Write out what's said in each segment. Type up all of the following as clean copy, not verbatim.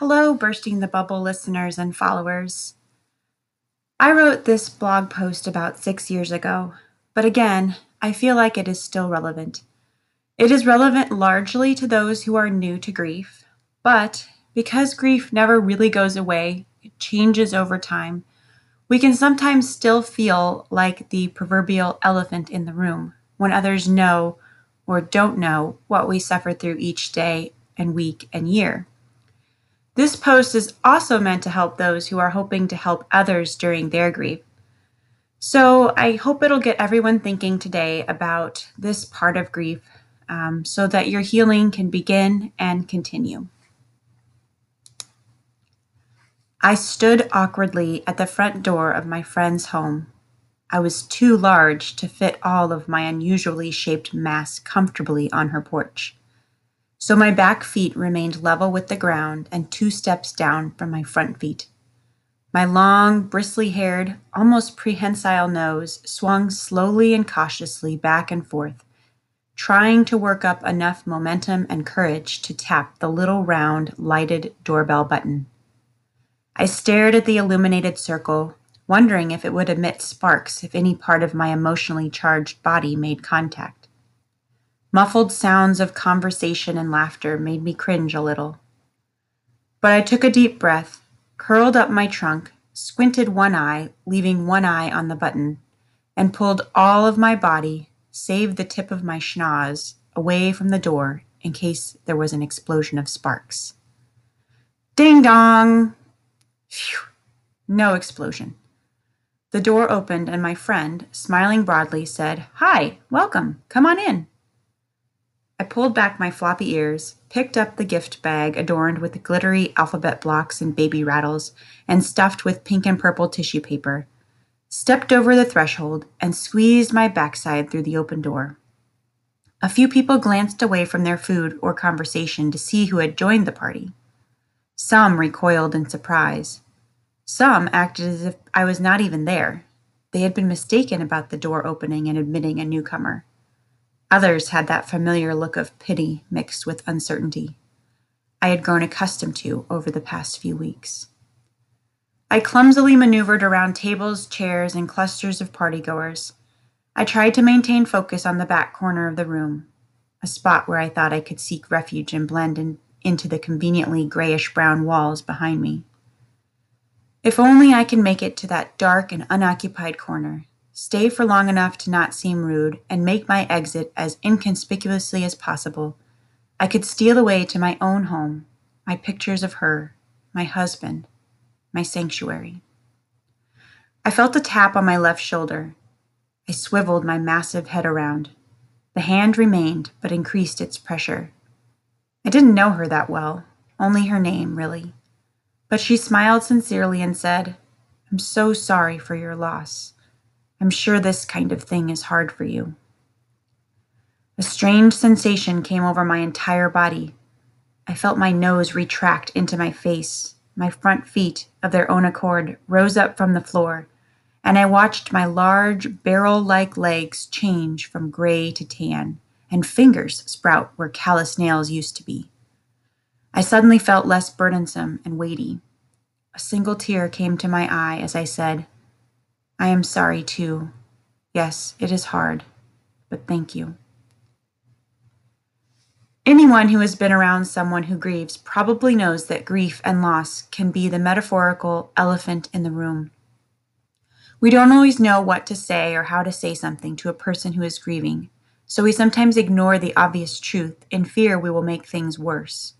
Hello, Bursting the Bubble listeners and followers. I wrote this blog post about 6 years ago, but again, I feel like it is still relevant. It is relevant largely to those who are new to grief, but because grief never really goes away, it changes over time, we can sometimes still feel like the proverbial elephant in the room when others know or don't know what we suffered through each day and week and year. This post is also meant to help those who are hoping to help others during their grief. So I hope it'll get everyone thinking today about this part of grief, so that your healing can begin and continue. I stood awkwardly at the front door of my friend's home. I was too large to fit all of my unusually shaped mass comfortably on her porch, so my back feet remained level with the ground and 2 steps down from my front feet. My long, bristly-haired, almost prehensile nose swung slowly and cautiously back and forth, trying to work up enough momentum and courage to tap the little round, lighted doorbell button. I stared at the illuminated circle, wondering if it would emit sparks if any part of my emotionally charged body made contact. Muffled sounds of conversation and laughter made me cringe a little. But I took a deep breath, curled up my trunk, squinted one eye, leaving one eye on the button, and pulled all of my body, save the tip of my schnoz, away from the door in case there was an explosion of sparks. Ding dong! Phew, no explosion. The door opened and my friend, smiling broadly, said, "Hi, welcome, come on in." I pulled back my floppy ears, picked up the gift bag adorned with glittery alphabet blocks and baby rattles and stuffed with pink and purple tissue paper, stepped over the threshold, and squeezed my backside through the open door. A few people glanced away from their food or conversation to see who had joined the party. Some recoiled in surprise. Some acted as if I was not even there. They had been mistaken about the door opening and admitting a newcomer. Others had that familiar look of pity mixed with uncertainty I had grown accustomed to over the past few weeks. I clumsily maneuvered around tables, chairs, and clusters of partygoers. I tried to maintain focus on the back corner of the room, a spot where I thought I could seek refuge and blend in into the conveniently grayish-brown walls behind me. If only I can make it to that dark and unoccupied corner, stay for long enough to not seem rude, and make my exit as inconspicuously as possible, I could steal away to my own home, my pictures of her, my husband, my sanctuary. I felt a tap on my left shoulder. I swiveled my massive head around. The hand remained, but increased its pressure. I didn't know her that well, only her name, really. But she smiled sincerely and said, "I'm so sorry for your loss. I'm sure this kind of thing is hard for you." A strange sensation came over my entire body. I felt my nose retract into my face. My front feet, of their own accord, rose up from the floor, and I watched my large, barrel-like legs change from gray to tan, and fingers sprout where callous nails used to be. I suddenly felt less burdensome and weighty. A single tear came to my eye as I said, "I am sorry too. Yes, it is hard, but thank you." Anyone who has been around someone who grieves probably knows that grief and loss can be the metaphorical elephant in the room. We don't always know what to say or how to say something to a person who is grieving, so we sometimes ignore the obvious truth in fear we will make things worse.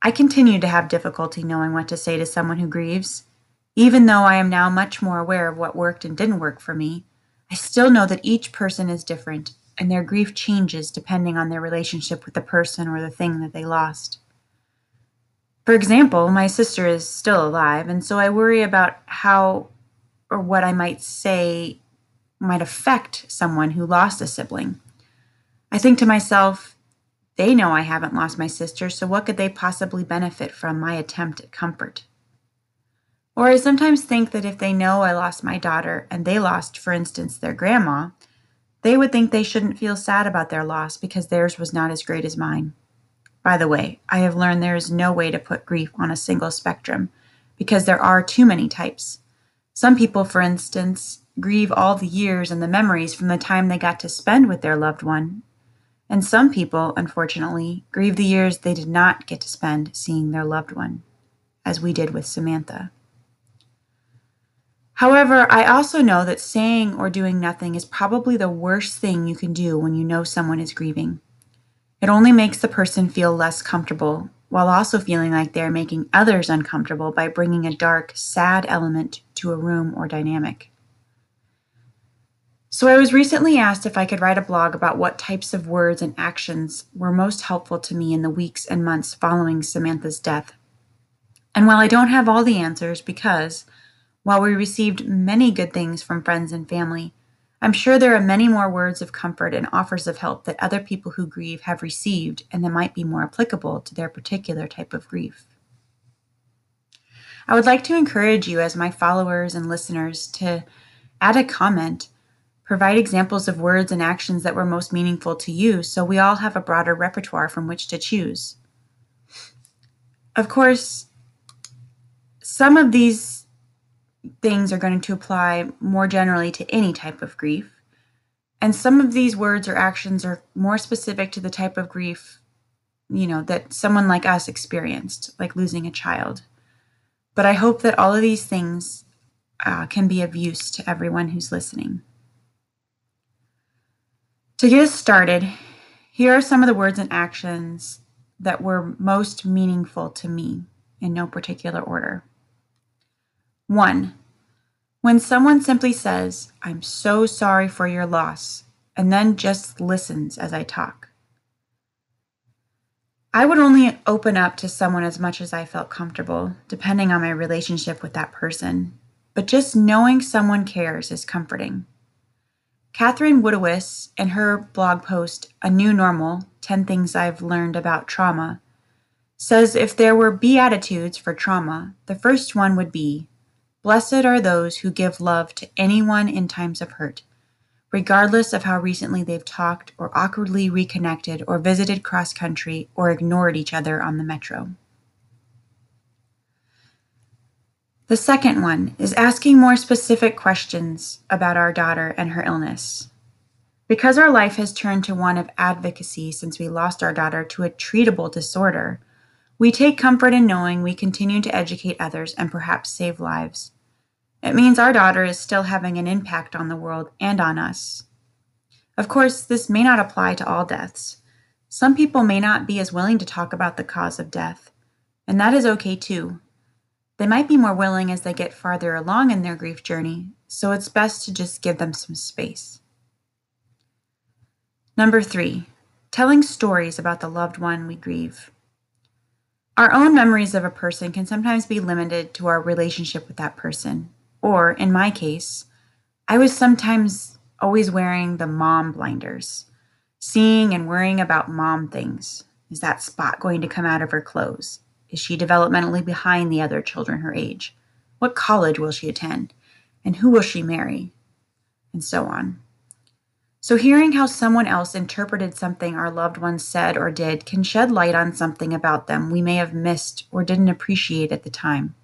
I continue to have difficulty knowing what to say to someone who grieves. Even though I am now much more aware of what worked and didn't work for me, I still know that each person is different, and their grief changes depending on their relationship with the person or the thing that they lost. For example, my sister is still alive, and so I worry about how or what I might say might affect someone who lost a sibling. I think to myself, they know I haven't lost my sister, so what could they possibly benefit from my attempt at comfort? Or I sometimes think that if they know I lost my daughter and they lost, for instance, their grandma, they would think they shouldn't feel sad about their loss because theirs was not as great as mine. By the way, I have learned there is no way to put grief on a single spectrum because there are too many types. Some people, for instance, grieve all the years and the memories from the time they got to spend with their loved one. And some people, unfortunately, grieve the years they did not get to spend seeing their loved one, as we did with Samantha. However, I also know that saying or doing nothing is probably the worst thing you can do when you know someone is grieving. It only makes the person feel less comfortable, while also feeling like they're making others uncomfortable by bringing a dark, sad element to a room or dynamic. So I was recently asked if I could write a blog about what types of words and actions were most helpful to me in the weeks and months following Samantha's death. And while I don't have all the answers, because while we received many good things from friends and family, I'm sure there are many more words of comfort and offers of help that other people who grieve have received and that might be more applicable to their particular type of grief. I would like to encourage you as my followers and listeners to add a comment, provide examples of words and actions that were most meaningful to you so we all have a broader repertoire from which to choose. Of course, some of these things are going to apply more generally to any type of grief. And some of these words or actions are more specific to the type of grief, that someone like us experienced, like losing a child. But I hope that all of these things can be of use to everyone who's listening. To get us started, here are some of the words and actions that were most meaningful to me in no particular order. 1. When someone simply says, "I'm so sorry for your loss," and then just listens as I talk. I would only open up to someone as much as I felt comfortable, depending on my relationship with that person, but just knowing someone cares is comforting. Catherine Woodwiss, in her blog post, A New Normal, 10 Things I've Learned About Trauma, says if there were beatitudes for trauma, the first one would be, "Blessed are those who give love to anyone in times of hurt, regardless of how recently they've talked or awkwardly reconnected or visited cross-country or ignored each other on the metro." The second one is asking more specific questions about our daughter and her illness. Because our life has turned to one of advocacy since we lost our daughter to a treatable disorder, we take comfort in knowing we continue to educate others and perhaps save lives. It means our daughter is still having an impact on the world and on us. Of course, this may not apply to all deaths. Some people may not be as willing to talk about the cause of death, and that is okay too. They might be more willing as they get farther along in their grief journey, so it's best to just give them some space. 3, telling stories about the loved one we grieve. Our own memories of a person can sometimes be limited to our relationship with that person. Or, in my case, I was sometimes always wearing the mom blinders, seeing and worrying about mom things. Is that spot going to come out of her clothes? Is she developmentally behind the other children her age? What college will she attend? And who will she marry? And so on. So hearing how someone else interpreted something our loved ones said or did can shed light on something about them we may have missed or didn't appreciate at the time.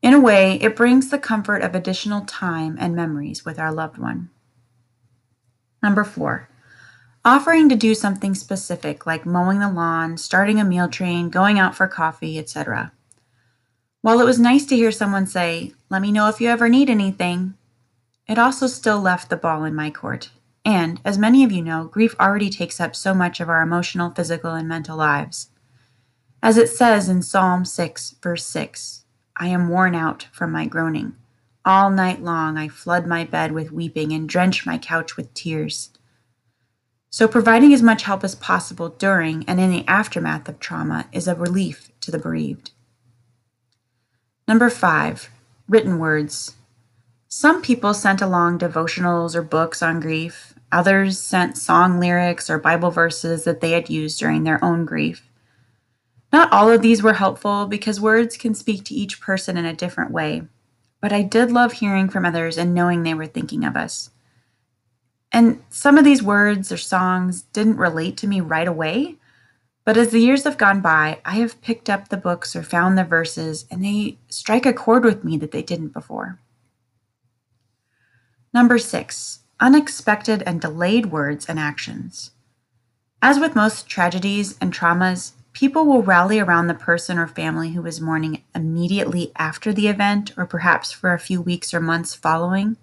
In a way, it brings the comfort of additional time and memories with our loved one. 4, offering to do something specific like mowing the lawn, starting a meal train, going out for coffee, etc. While it was nice to hear someone say, "Let me know if you ever need anything," it also still left the ball in my court. And, as many of you know, grief already takes up so much of our emotional, physical, and mental lives. As it says in Psalm 6, verse 6, "I am worn out from my groaning. All night long I flood my bed with weeping and drench my couch with tears." So providing as much help as possible during and in the aftermath of trauma is a relief to the bereaved. 5, written words. Some people sent along devotionals or books on grief. Others sent song lyrics or Bible verses that they had used during their own grief. Not all of these were helpful because words can speak to each person in a different way, but I did love hearing from others and knowing they were thinking of us. And some of these words or songs didn't relate to me right away, But as the years have gone by, I have picked up the books or found the verses, and they strike a chord with me that they didn't before. Number 6, unexpected and delayed words and actions. As with most tragedies and traumas, people will rally around the person or family who is mourning immediately after the event, or perhaps for a few weeks or months following.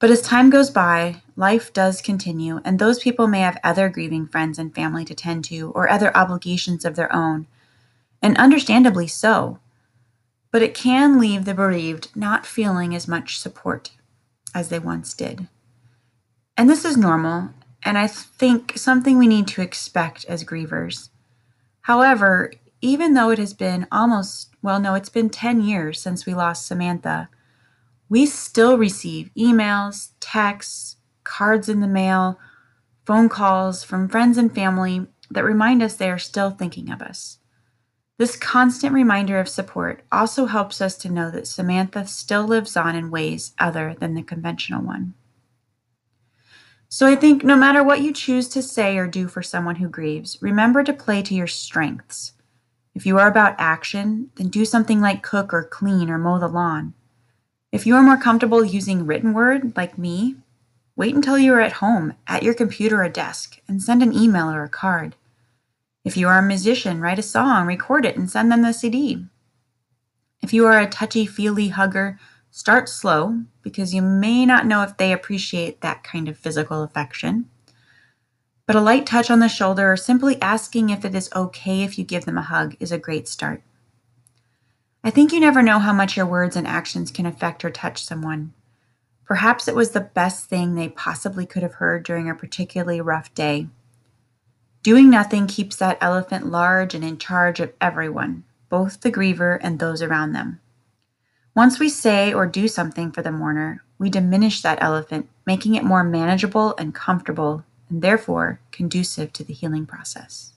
But as time goes by, life does continue, and those people may have other grieving friends and family to tend to, or other obligations of their own, and understandably so. But it can leave the bereaved not feeling as much support as they once did. And this is normal, and I think something we need to expect as grievers. However, even though it has been it's been 10 years since we lost Samantha, we still receive emails, texts, cards in the mail, phone calls from friends and family that remind us they are still thinking of us. This constant reminder of support also helps us to know that Samantha still lives on in ways other than the conventional one. So I think no matter what you choose to say or do for someone who grieves, remember to play to your strengths. If you are about action, then do something like cook or clean or mow the lawn. If you are more comfortable using written word, like me, wait until you are at home, at your computer or desk, and send an email or a card. If you are a musician, write a song, record it, and send them the CD. If you are a touchy-feely hugger, start slow, because you may not know if they appreciate that kind of physical affection. But a light touch on the shoulder or simply asking if it is okay if you give them a hug is a great start. I think you never know how much your words and actions can affect or touch someone. Perhaps it was the best thing they possibly could have heard during a particularly rough day. Doing nothing keeps that elephant large and in charge of everyone, both the griever and those around them. Once we say or do something for the mourner, we diminish that elephant, making it more manageable and comfortable, and therefore conducive to the healing process.